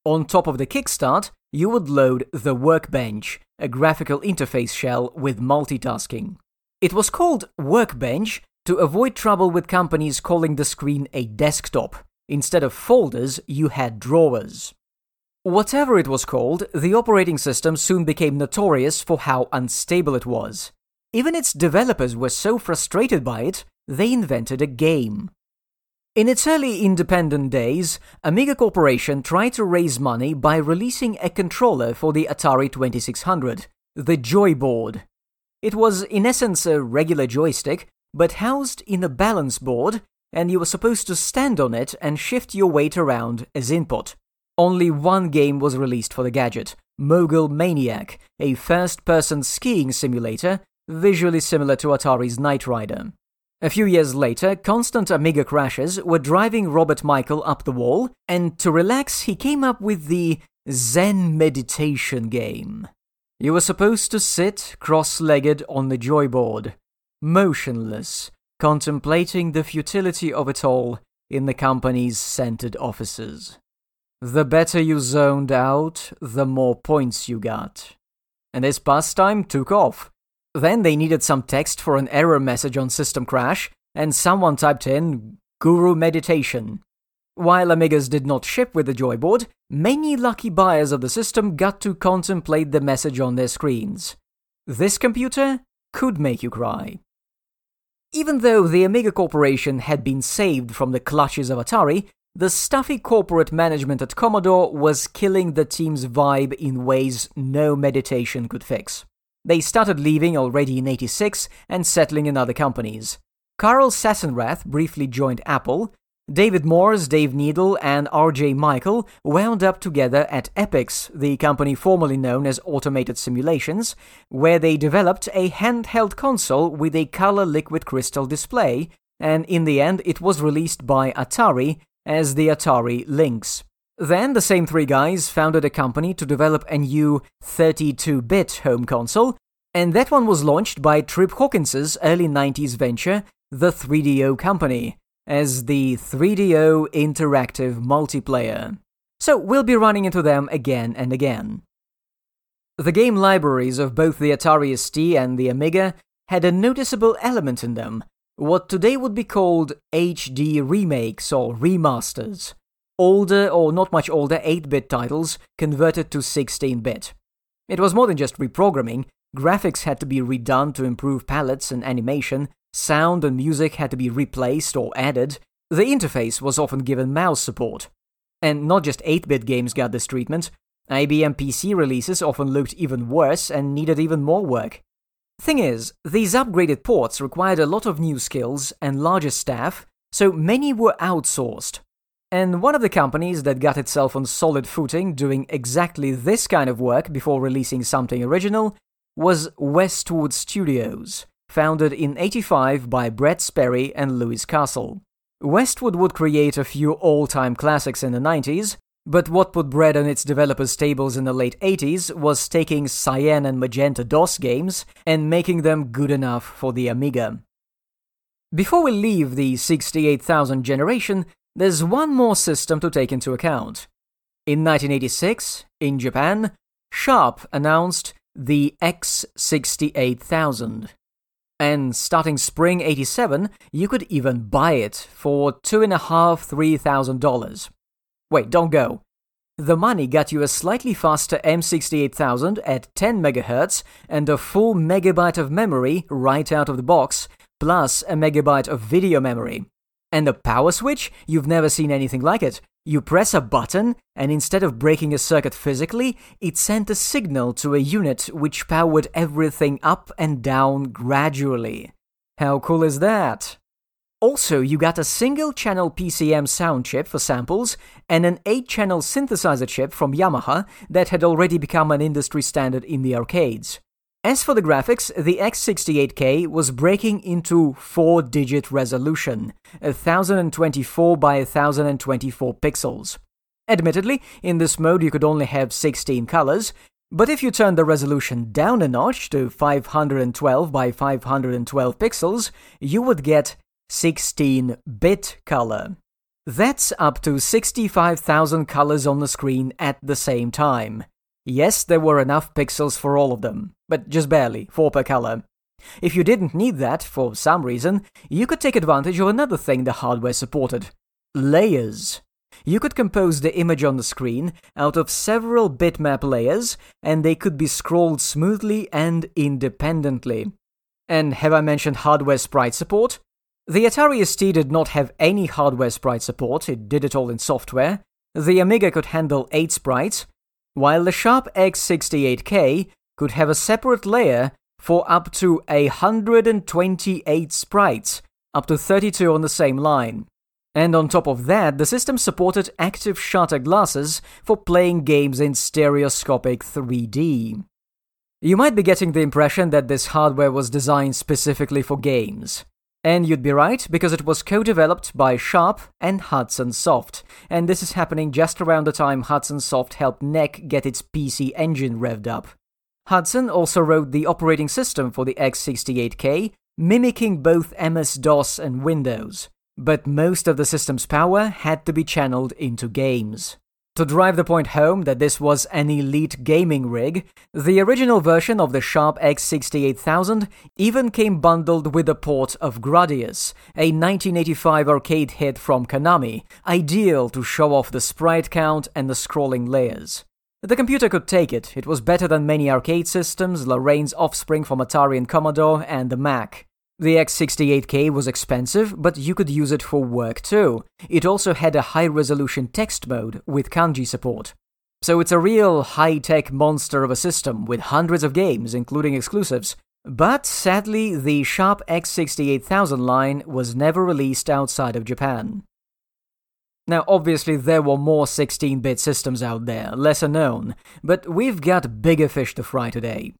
On top of the Kickstart, you would load the Workbench, a graphical interface shell with multitasking. It was called Workbench to avoid trouble with companies calling the screen a desktop. Instead of folders, you had drawers. Whatever it was called, the operating system soon became notorious for how unstable it was. Even its developers were so frustrated by it, they invented a game. In its early independent days, Amiga Corporation tried to raise money by releasing a controller for the Atari 2600, the Joyboard. It was in essence a regular joystick, but housed in a balance board, and you were supposed to stand on it and shift your weight around as input. Only one game was released for the gadget, Mogul Maniac, a first-person skiing simulator, visually similar to Atari's Knight Rider. A few years later, constant Amiga crashes were driving Robert Michael up the wall, and to relax, he came up with the Zen Meditation game. You were supposed to sit cross-legged on the joyboard, motionless, contemplating the futility of it all in the company's scented offices. The better you zoned out, the more points you got. And this pastime took off. Then they needed some text for an error message on system crash, and someone typed in, Guru Meditation. While Amigas did not ship with the Joyboard, many lucky buyers of the system got to contemplate the message on their screens. This computer could make you cry. Even though the Amiga Corporation had been saved from the clutches of Atari, the stuffy corporate management at Commodore was killing the team's vibe in ways no meditation could fix. They started leaving already in '86 and settling in other companies. Carl Sassenrath briefly joined Apple. David Morse, Dave Needle, and R.J. Michael wound up together at Epyx, the company formerly known as Automated Simulations, where they developed a handheld console with a color liquid crystal display, and in the end it was released by Atari as the Atari Lynx. Then the same three guys founded a company to develop a new 32-bit home console, and that one was launched by Trip Hawkins's early 90s venture, the 3DO Company, as the 3DO Interactive Multiplayer. So we'll be running into them again and again. The game libraries of both the Atari ST and the Amiga had a noticeable element in them, what today would be called HD remakes or remasters, older or not much older 8-bit titles converted to 16-bit. It was more than just reprogramming. Graphics had to be redone to improve palettes and animation, sound and music had to be replaced or added, the interface was often given mouse support. And not just 8-bit games got this treatment, IBM PC releases often looked even worse and needed even more work. Thing is, these upgraded ports required a lot of new skills and larger staff, so many were outsourced. And one of the companies that got itself on solid footing doing exactly this kind of work before releasing something original was Westwood Studios, founded in '85 by Brett Sperry and Lewis Castle. Westwood would create a few all-time classics in the 90s, but what put bread on its developers' tables in the late 80s was taking cyan and magenta DOS games and making them good enough for the Amiga. Before we leave the 68000 generation, there's one more system to take into account. In 1986, in Japan, Sharp announced the X68000. And starting spring '87, you could even buy it for $2,500–$3,000. Wait, don't go. The money got you a slightly faster M68000 at 10 MHz and a full megabyte of memory right out of the box, plus a megabyte of video memory. And the power switch? You've never seen anything like it. You press a button, and instead of breaking a circuit physically, it sent a signal to a unit which powered everything up and down gradually. How cool is that? Also, you got a single-channel PCM sound chip for samples and an 8-channel synthesizer chip from Yamaha that had already become an industry standard in the arcades. As for the graphics, the X68K was breaking into 4-digit resolution, 1024 by 1024 pixels. Admittedly, in this mode you could only have 16 colors, but if you turn the resolution down a notch to 512 by 512 pixels, you would get 16-bit color. That's up to 65,000 colors on the screen at the same time. Yes, there were enough pixels for all of them, but just barely, 4 per color. If you didn't need that, for some reason, you could take advantage of another thing the hardware supported. Layers. You could compose the image on the screen out of several bitmap layers, and they could be scrolled smoothly and independently. And have I mentioned hardware sprite support? The Atari ST did not have any hardware sprite support, it did it all in software. The Amiga could handle 8 sprites, while the Sharp X68K could have a separate layer for up to 128 sprites, up to 32 on the same line. And on top of that, the system supported active shutter glasses for playing games in stereoscopic 3D. You might be getting the impression that this hardware was designed specifically for games. And you'd be right, because it was co-developed by Sharp and Hudson Soft, and this is happening just around the time Hudson Soft helped NEC get its PC engine revved up. Hudson also wrote the operating system for the X68K, mimicking both MS-DOS and Windows, but most of the system's power had to be channeled into games. To drive the point home that this was an elite gaming rig, the original version of the Sharp X68000 even came bundled with a port of Gradius, a 1985 arcade hit from Konami, ideal to show off the sprite count and the scrolling layers. The computer could take it, it was better than many arcade systems, Lorraine's offspring from Atari and Commodore, and the Mac. The X68K was expensive, but you could use it for work too. It also had a high-resolution text mode with kanji support. So it's a real high-tech monster of a system with hundreds of games, including exclusives. But sadly, the Sharp X68000 line was never released outside of Japan. Now, obviously, there were more 16-bit systems out there, lesser known, but we've got bigger fish to fry today.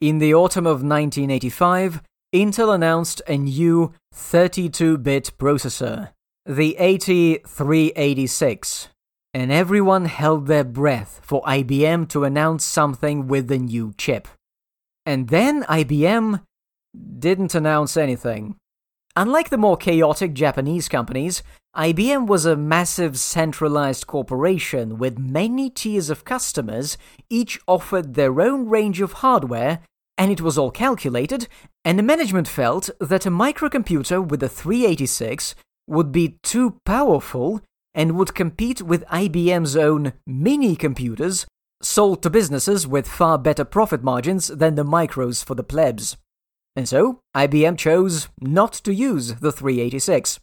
In the autumn of 1985, Intel announced a new 32-bit processor, the 8386, and everyone held their breath for IBM to announce something with the new chip. And then IBM didn't announce anything. Unlike the more chaotic Japanese companies, IBM was a massive centralized corporation with many tiers of customers, each offered their own range of hardware, and it was all calculated, and the management felt that a microcomputer with a 386 would be too powerful and would compete with IBM's own mini-computers, sold to businesses with far better profit margins than the micros for the plebs. And so, IBM chose not to use the 386.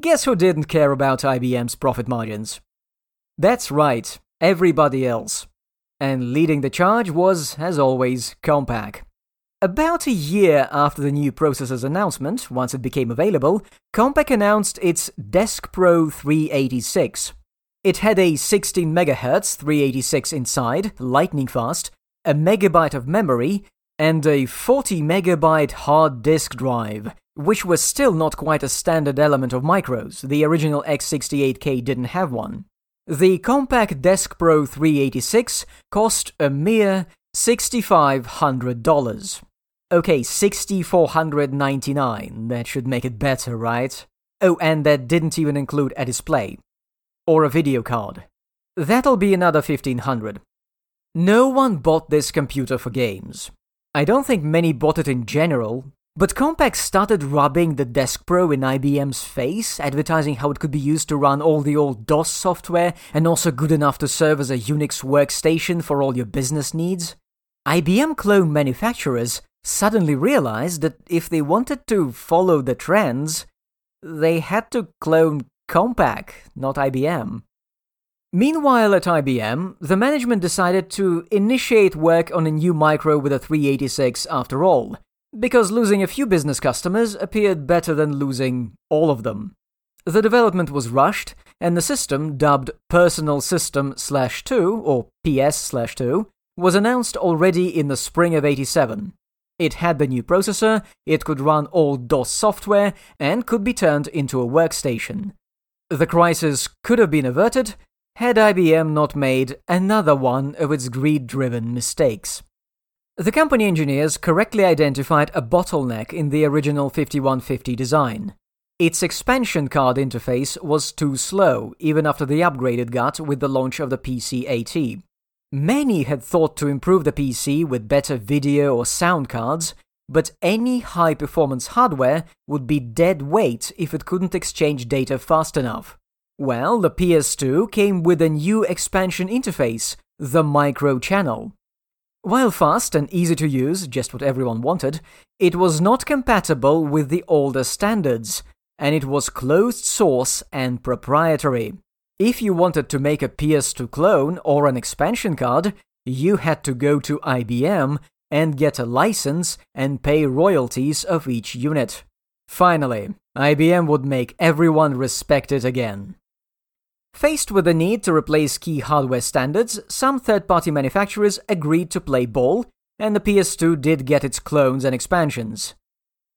Guess who didn't care about IBM's profit margins? That's right, everybody else. And leading the charge was, as always, Compaq. About a year after the new processor's announcement, once it became available, Compaq announced its Desk Pro 386. It had a 16MHz 386 inside, lightning fast, a megabyte of memory, and a 40MB hard disk drive, which was still not quite a standard element of micros. The original X68K didn't have one. The Compaq Desk Pro 386 cost a mere $6,500. Okay, $6,499. That should make it better, right? Oh, and that didn't even include a display. Or a video card. That'll be another $1,500. No one bought this computer for games. I don't think many bought it in general, but Compaq started rubbing the Desk Pro in IBM's face, advertising how it could be used to run all the old DOS software and also good enough to serve as a Unix workstation for all your business needs. IBM clone manufacturers suddenly realized that if they wanted to follow the trends, they had to clone Compaq, not IBM. Meanwhile at IBM, the management decided to initiate work on a new micro with a 386 after all, because losing a few business customers appeared better than losing all of them. The development was rushed, and the system, dubbed Personal System /2, or PS/2, was announced already in the spring of '87. It had the new processor, it could run all DOS software, and could be turned into a workstation. The crisis could have been averted, had IBM not made another one of its greed-driven mistakes. The company engineers correctly identified a bottleneck in the original 5150 design. Its expansion card interface was too slow, even after the upgrade it got with the launch of the PC-AT. Many had thought to improve the PC with better video or sound cards, but any high-performance hardware would be dead weight if it couldn't exchange data fast enough. Well, the PS2 came with a new expansion interface, the Micro Channel. While fast and easy to use, just what everyone wanted, it was not compatible with the older standards, and it was closed source and proprietary. If you wanted to make a PS2 clone or an expansion card, you had to go to IBM and get a license and pay royalties of each unit. Finally, IBM would make everyone respect it again. Faced with the need to replace key hardware standards, some third-party manufacturers agreed to play ball, and the PS2 did get its clones and expansions.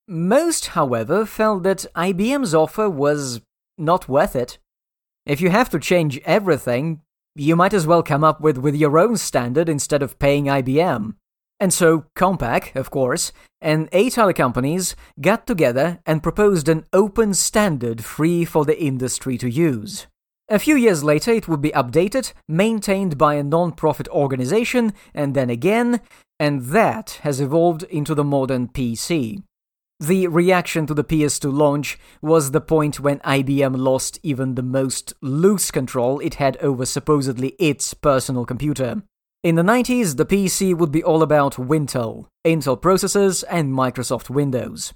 Most, however, felt that IBM's offer was not worth it. If you have to change everything, you might as well come up with your own standard instead of paying IBM. And so Compaq, of course, and 8 other companies got together and proposed an open standard free for the industry to use. A few years later it would be updated, maintained by a non-profit organization, and then again, and that has evolved into the modern PC. The reaction to the PS2 launch was the point when IBM lost even the most loose control it had over supposedly its personal computer. In the 90s, the PC would be all about Wintel, Intel processors and Microsoft Windows.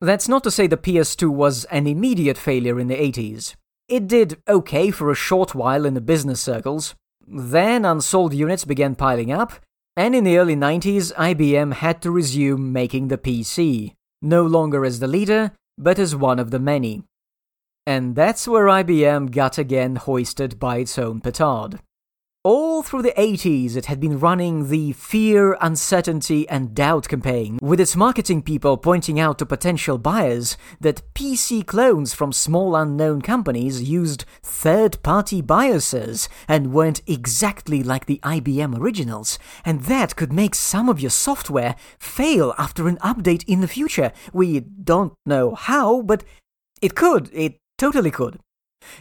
That's not to say the PS2 was an immediate failure in the 80s. It did okay for a short while in the business circles, then unsold units began piling up, and in the early 90s IBM had to resume making the PC, no longer as the leader, but as one of the many. And that's where IBM got again hoisted by its own petard. All through the 80s it had been running the fear, uncertainty and doubt campaign, with its marketing people pointing out to potential buyers that PC clones from small unknown companies used third-party BIOSes and weren't exactly like the IBM originals, and that could make some of your software fail after an update in the future. We don't know how, but it could, it totally could.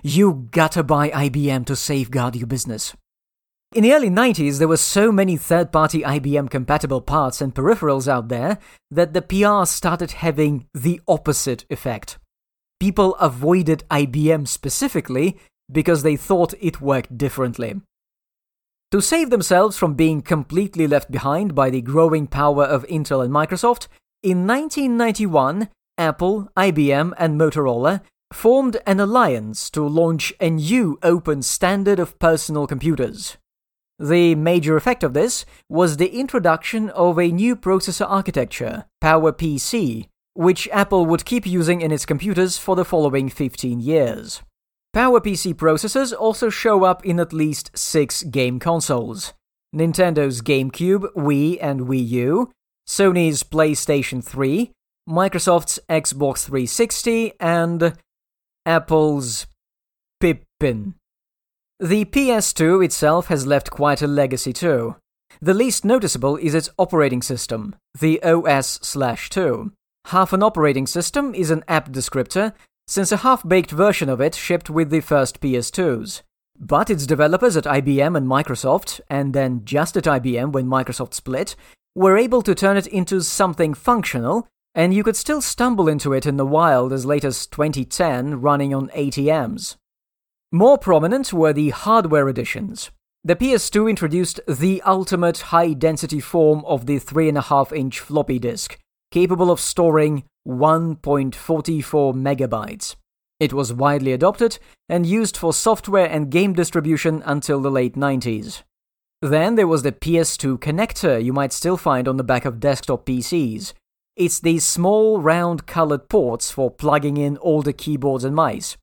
You gotta buy IBM to safeguard your business. In the early 90s, there were so many third-party IBM-compatible parts and peripherals out there that the PR started having the opposite effect. People avoided IBM specifically because they thought it worked differently. To save themselves from being completely left behind by the growing power of Intel and Microsoft, in 1991, Apple, IBM, and Motorola formed an alliance to launch a new open standard of personal computers. The major effect of this was the introduction of a new processor architecture, PowerPC, which Apple would keep using in its computers for the following 15 years. PowerPC processors also show up in at least 6 game consoles: Nintendo's GameCube, Wii and Wii U, Sony's PlayStation 3, Microsoft's Xbox 360, and Apple's Pippin. The PS2 itself has left quite a legacy too. The least noticeable is its operating system, the OS/2. Half an operating system is an apt descriptor, since a half-baked version of it shipped with the first PS2s. But its developers at IBM and Microsoft, and then just at IBM when Microsoft split, were able to turn it into something functional, and you could still stumble into it in the wild as late as 2010 running on ATMs. More prominent were the hardware editions. The PS2 introduced the ultimate high-density form of the 3.5-inch floppy disk, capable of storing 1.44 megabytes. It was widely adopted and used for software and game distribution until the late 90s. Then there was the PS2 connector you might still find on the back of desktop PCs. It's these small, round, colored ports for plugging in older keyboards and mice.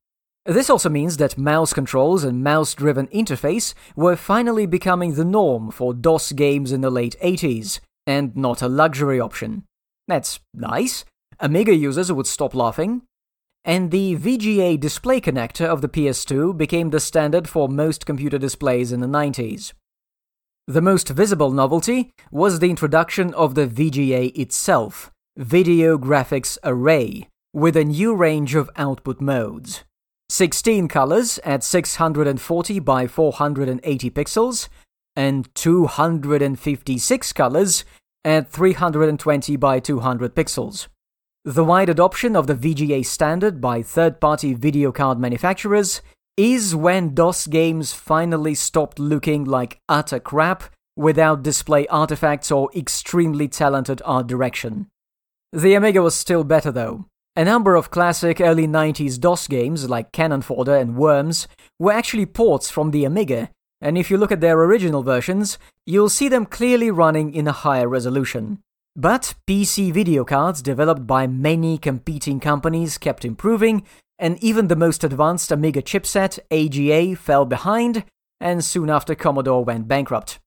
This also means that mouse controls and mouse-driven interface were finally becoming the norm for DOS games in the late 80s, and not a luxury option. That's nice. Amiga users would stop laughing. And the VGA display connector of the PS2 became the standard for most computer displays in the 90s. The most visible novelty was the introduction of the VGA itself, Video Graphics Array, with a new range of output modes. 16 colors at 640 by 480 pixels, and 256 colors at 320 by 200 pixels. The wide adoption of the VGA standard by third-party video card manufacturers is when DOS games finally stopped looking like utter crap without display artifacts or extremely talented art direction. The Amiga was still better though. A number of classic early 90s DOS games like Cannon Fodder and Worms were actually ports from the Amiga, and if you look at their original versions, you'll see them clearly running in a higher resolution. But PC video cards developed by many competing companies kept improving, and even the most advanced Amiga chipset, AGA, fell behind, and soon after Commodore went bankrupt.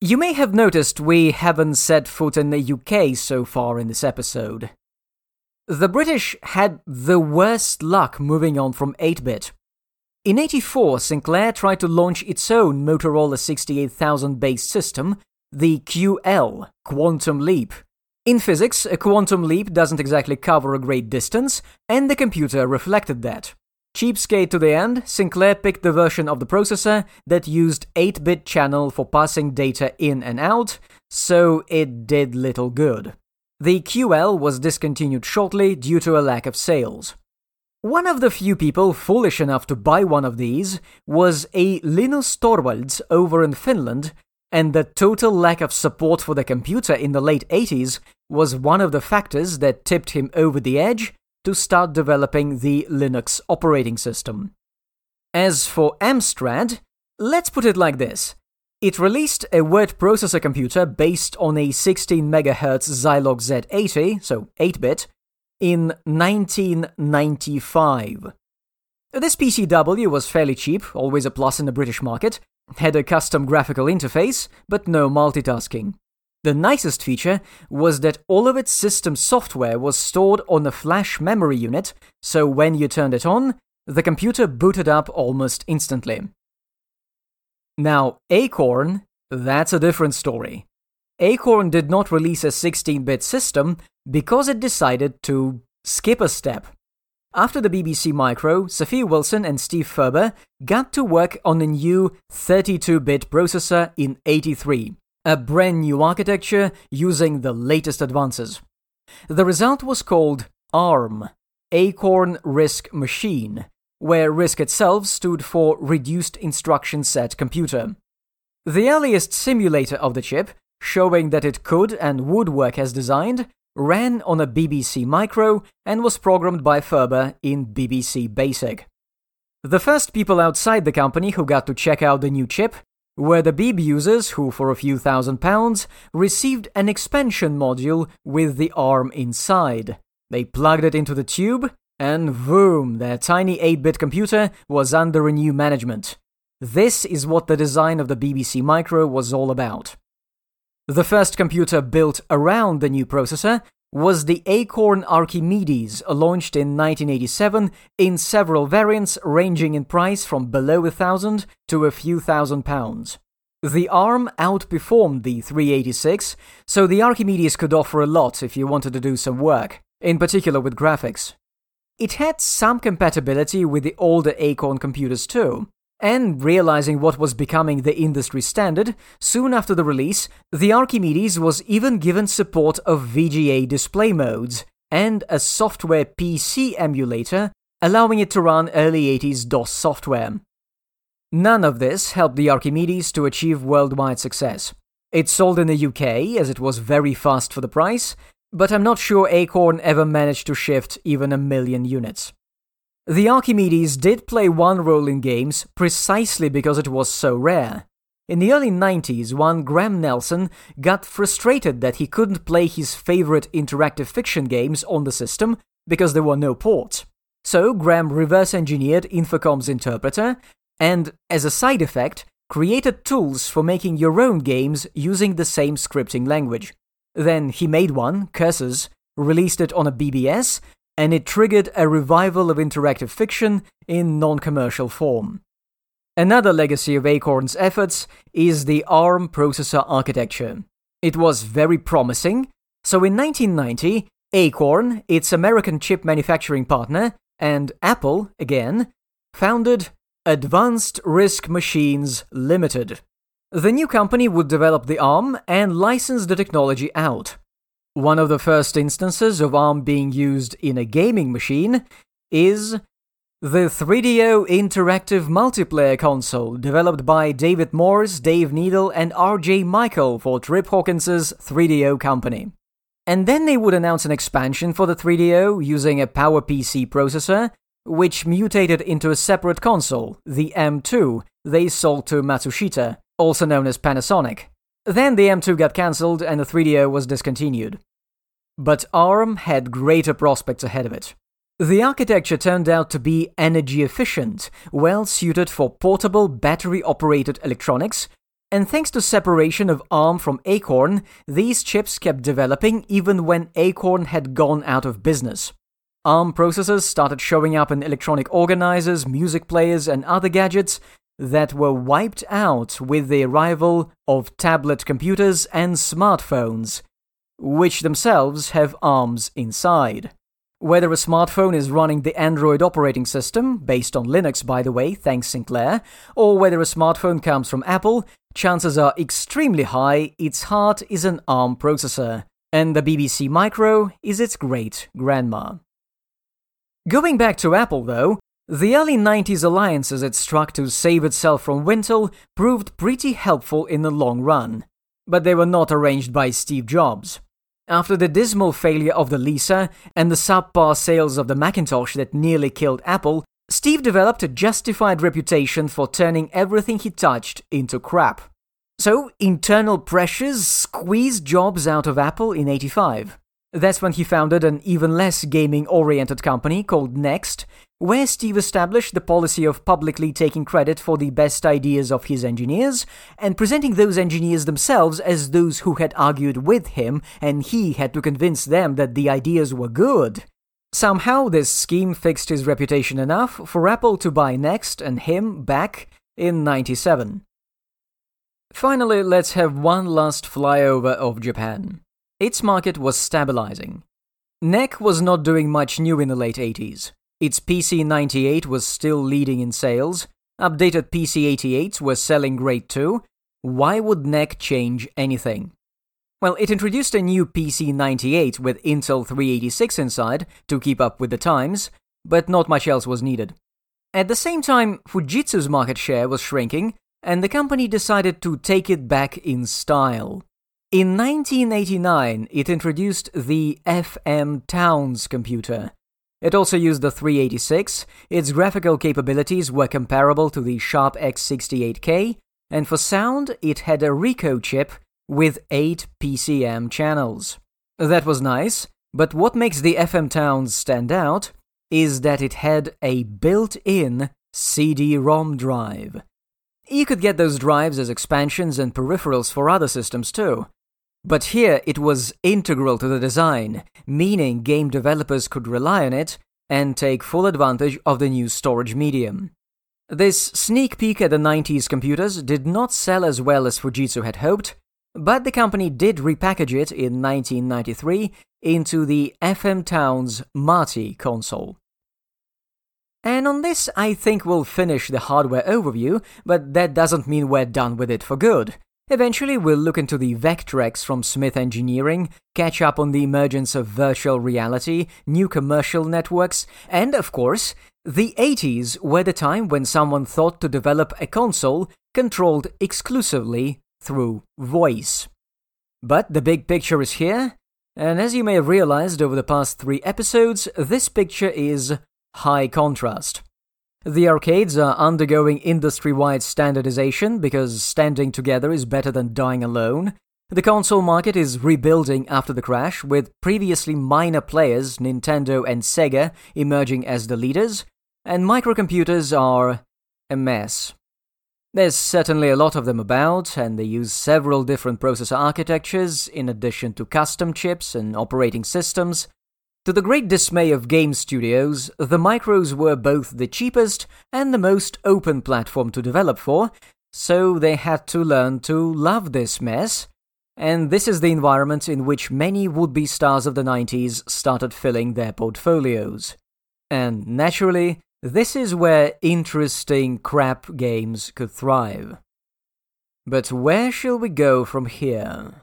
You may have noticed we haven't set foot in the UK so far in this episode. The British had the worst luck moving on from 8-bit. In 1984, Sinclair tried to launch its own Motorola 68000-based system, the QL, Quantum Leap. In physics, a quantum leap doesn't exactly cover a great distance, and the computer reflected that. Cheapskate to the end, Sinclair picked the version of the processor that used 8-bit channel for passing data in and out, so it did little good. The QL was discontinued shortly due to a lack of sales. One of the few people foolish enough to buy one of these was a Linus Torvalds over in Finland, and the total lack of support for the computer in the late 80s was one of the factors that tipped him over the edge to start developing the Linux operating system. As for Amstrad, let's put it like this. It released a word processor computer based on a 16 MHz Zilog Z80, so 8-bit, in 1995. This PCW was fairly cheap, always a plus in the British market, had a custom graphical interface, but no multitasking. The nicest feature was that all of its system software was stored on a flash memory unit, so when you turned it on, the computer booted up almost instantly. Now, Acorn, that's a different story. Acorn did not release a 16-bit system because it decided to skip a step. After the BBC Micro, Sophia Wilson and Steve Ferber got to work on a new 32-bit processor in 83. A brand new architecture using the latest advances. The result was called ARM, Acorn RISC Machine, where RISC itself stood for Reduced Instruction Set Computer. The earliest simulator of the chip, showing that it could and would work as designed, ran on a BBC Micro and was programmed by Ferber in BBC BASIC. The first people outside the company who got to check out the new chip were the BEB users who, for a few £1,000s, received an expansion module with the ARM inside. They plugged it into the tube, and boom, their tiny 8-bit computer was under a new management. This is what the design of the BBC Micro was all about. The first computer built around the new processor was the Acorn Archimedes, launched in 1987 in several variants ranging in price from below £1,000 to a few £1,000s. The ARM outperformed the 386, so the Archimedes could offer a lot if you wanted to do some work, in particular with graphics. It had some compatibility with the older Acorn computers too. And realizing what was becoming the industry standard, soon after the release, the Archimedes was even given support of VGA display modes and a software PC emulator, allowing it to run early 80s DOS software. None of this helped the Archimedes to achieve worldwide success. It sold in the UK, as it was very fast for the price, but I'm not sure Acorn ever managed to shift even 1 million units. The Archimedes did play one role in games precisely because it was so rare. In the early 90s, one Graham Nelson got frustrated that he couldn't play his favorite interactive fiction games on the system because there were no ports. So Graham reverse-engineered Infocom's interpreter and, as a side effect, created tools for making your own games using the same scripting language. Then he made one, Cursors, released it on a BBS, and it triggered a revival of interactive fiction in non-commercial form. Another legacy of Acorn's efforts is the ARM processor architecture. It was very promising, so in 1990, Acorn, its American chip manufacturing partner, and Apple, again, founded Advanced RISC Machines Limited. The new company would develop the ARM and license the technology out. One of the first instances of ARM being used in a gaming machine is the 3DO Interactive Multiplayer Console, developed by David Morse, Dave Needle, and R.J. Michael for Trip Hawkins's 3DO company. And then they would announce an expansion for the 3DO using a PowerPC processor, which mutated into a separate console, the M2, they sold to Matsushita, also known as Panasonic. Then the M2 got cancelled and the 3DO was discontinued. But ARM had greater prospects ahead of it. The architecture turned out to be energy efficient, well suited for portable battery-operated electronics, and thanks to separation of ARM from Acorn, these chips kept developing even when Acorn had gone out of business. ARM processors started showing up in electronic organizers, music players, and other gadgets that were wiped out with the arrival of tablet computers and smartphones, which themselves have ARMs inside. Whether a smartphone is running the Android operating system, based on Linux by the way, thanks Sinclair, or whether a smartphone comes from Apple, chances are extremely high its heart is an ARM processor, and the BBC Micro is its great-grandma. Going back to Apple though, the early 90s alliances it struck to save itself from Wintel proved pretty helpful in the long run, but they were not arranged by Steve Jobs. After the dismal failure of the Lisa and the subpar sales of the Macintosh that nearly killed Apple, Steve developed a justified reputation for turning everything he touched into crap. So, internal pressures squeezed Jobs out of Apple in '85. That's when he founded an even less gaming-oriented company called Next, where Steve established the policy of publicly taking credit for the best ideas of his engineers and presenting those engineers themselves as those who had argued with him, and he had to convince them that the ideas were good. Somehow this scheme fixed his reputation enough for Apple to buy Next and him back in '97. Finally, let's have one last flyover of Japan. Its market was stabilizing. NEC was not doing much new in the late 80s. Its PC-98 was still leading in sales, updated PC-88s were selling great too. Why would NEC change anything? Well, it introduced a new PC-98 with Intel 386 inside to keep up with the times, but not much else was needed. At the same time, Fujitsu's market share was shrinking, and the company decided to take it back in style. In 1989, it introduced the FM Towns computer. It also used the 386, its graphical capabilities were comparable to the Sharp X68K, and for sound, it had a Ricoh chip with 8 PCM channels. That was nice, but what makes the FM Towns stand out is that it had a built-in CD-ROM drive. You could get those drives as expansions and peripherals for other systems too. But here it was integral to the design, meaning game developers could rely on it and take full advantage of the new storage medium. This sneak peek at the 90s computers did not sell as well as Fujitsu had hoped, but the company did repackage it in 1993 into the FM Towns Marty console. And on this, I think we'll finish the hardware overview, but that doesn't mean we're done with it for good. Eventually, we'll look into the Vectrex from Smith Engineering, catch up on the emergence of virtual reality, new commercial networks, and of course, the 80s were the time when someone thought to develop a console controlled exclusively through voice. But the big picture is here, and as you may have realized over the past 3 episodes, this picture is high contrast. The arcades are undergoing industry-wide standardization because standing together is better than dying alone. The console market is rebuilding after the crash, with previously minor players, Nintendo and Sega, emerging as the leaders, and microcomputers are a mess. There's certainly a lot of them about, and they use several different processor architectures in addition to custom chips and operating systems. To the great dismay of game studios, the micros were both the cheapest and the most open platform to develop for, so they had to learn to love this mess, and this is the environment in which many would-be stars of the 90s started filling their portfolios. And naturally, this is where interesting crap games could thrive. But where shall we go from here?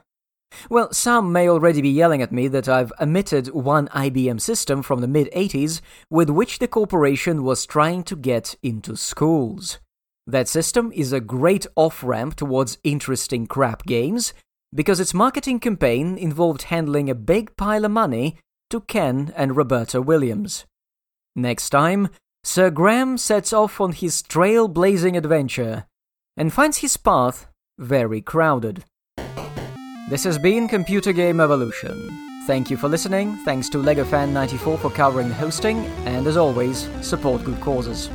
Well, some may already be yelling at me that I've omitted one IBM system from the mid-80s with which the corporation was trying to get into schools. That system is a great off-ramp towards interesting crap games, because its marketing campaign involved handling a big pile of money to Ken and Roberta Williams. Next time, Sir Graham sets off on his trail-blazing adventure and finds his path very crowded. This has been Computer Game Evolution. Thank you for listening, thanks to LegoFan94 for covering the hosting, and as always, support good causes.